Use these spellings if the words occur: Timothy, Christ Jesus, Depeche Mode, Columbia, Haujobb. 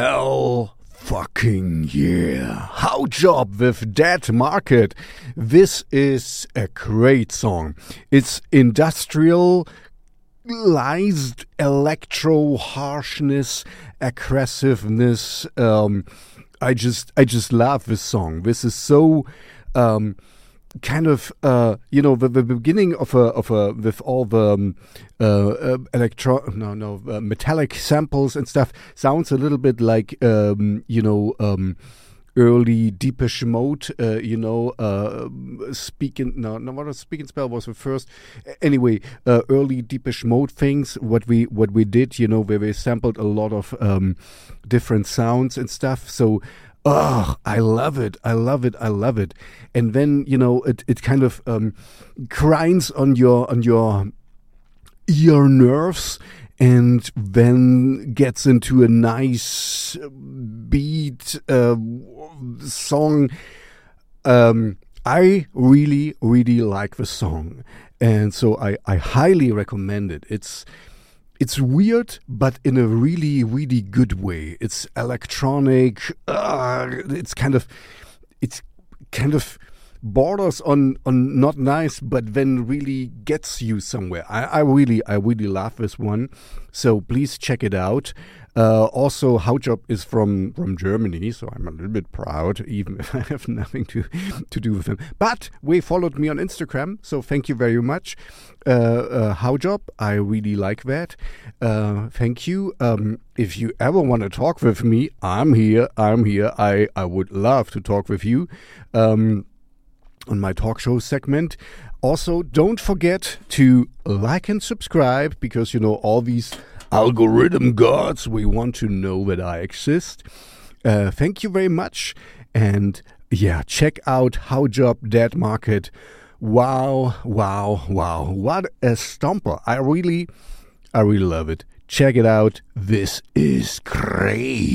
Hell fucking yeah. Haujobb with Dead Market. This is a great song. It's industrialized electro harshness, aggressiveness. I just love this song. This is so the beginning of a with all the metallic samples and stuff sounds a little bit like early Depeche Mode, Speak and Spell was the first. Anyway, early Depeche Mode things, what we did, where we sampled a lot of different sounds and stuff. So, I love it. And then, it kind of grinds on your ear nerves and then gets into a nice beat song. I really, really like the song. And so I highly recommend it. It's weird, but in a really, really good way. It's electronic. It's kind of borders on not nice, but then really gets you somewhere. I really love this one. So please check it out. Also, Haujobb is from Germany, so I'm a little bit proud, even if I have nothing to do with him. But they followed me on Instagram, so thank you very much. Haujobb, I really like that. Thank you. If you ever want to talk with me, I'm here. I would love to talk with you on my talk show segment. Also, don't forget to like and subscribe, because, all these algorithm gods, we want to know that I exist. Thank you very much. And yeah, check out Haujobb, Dead Market. Wow. What a stomper. I really love it. Check it out. This is great.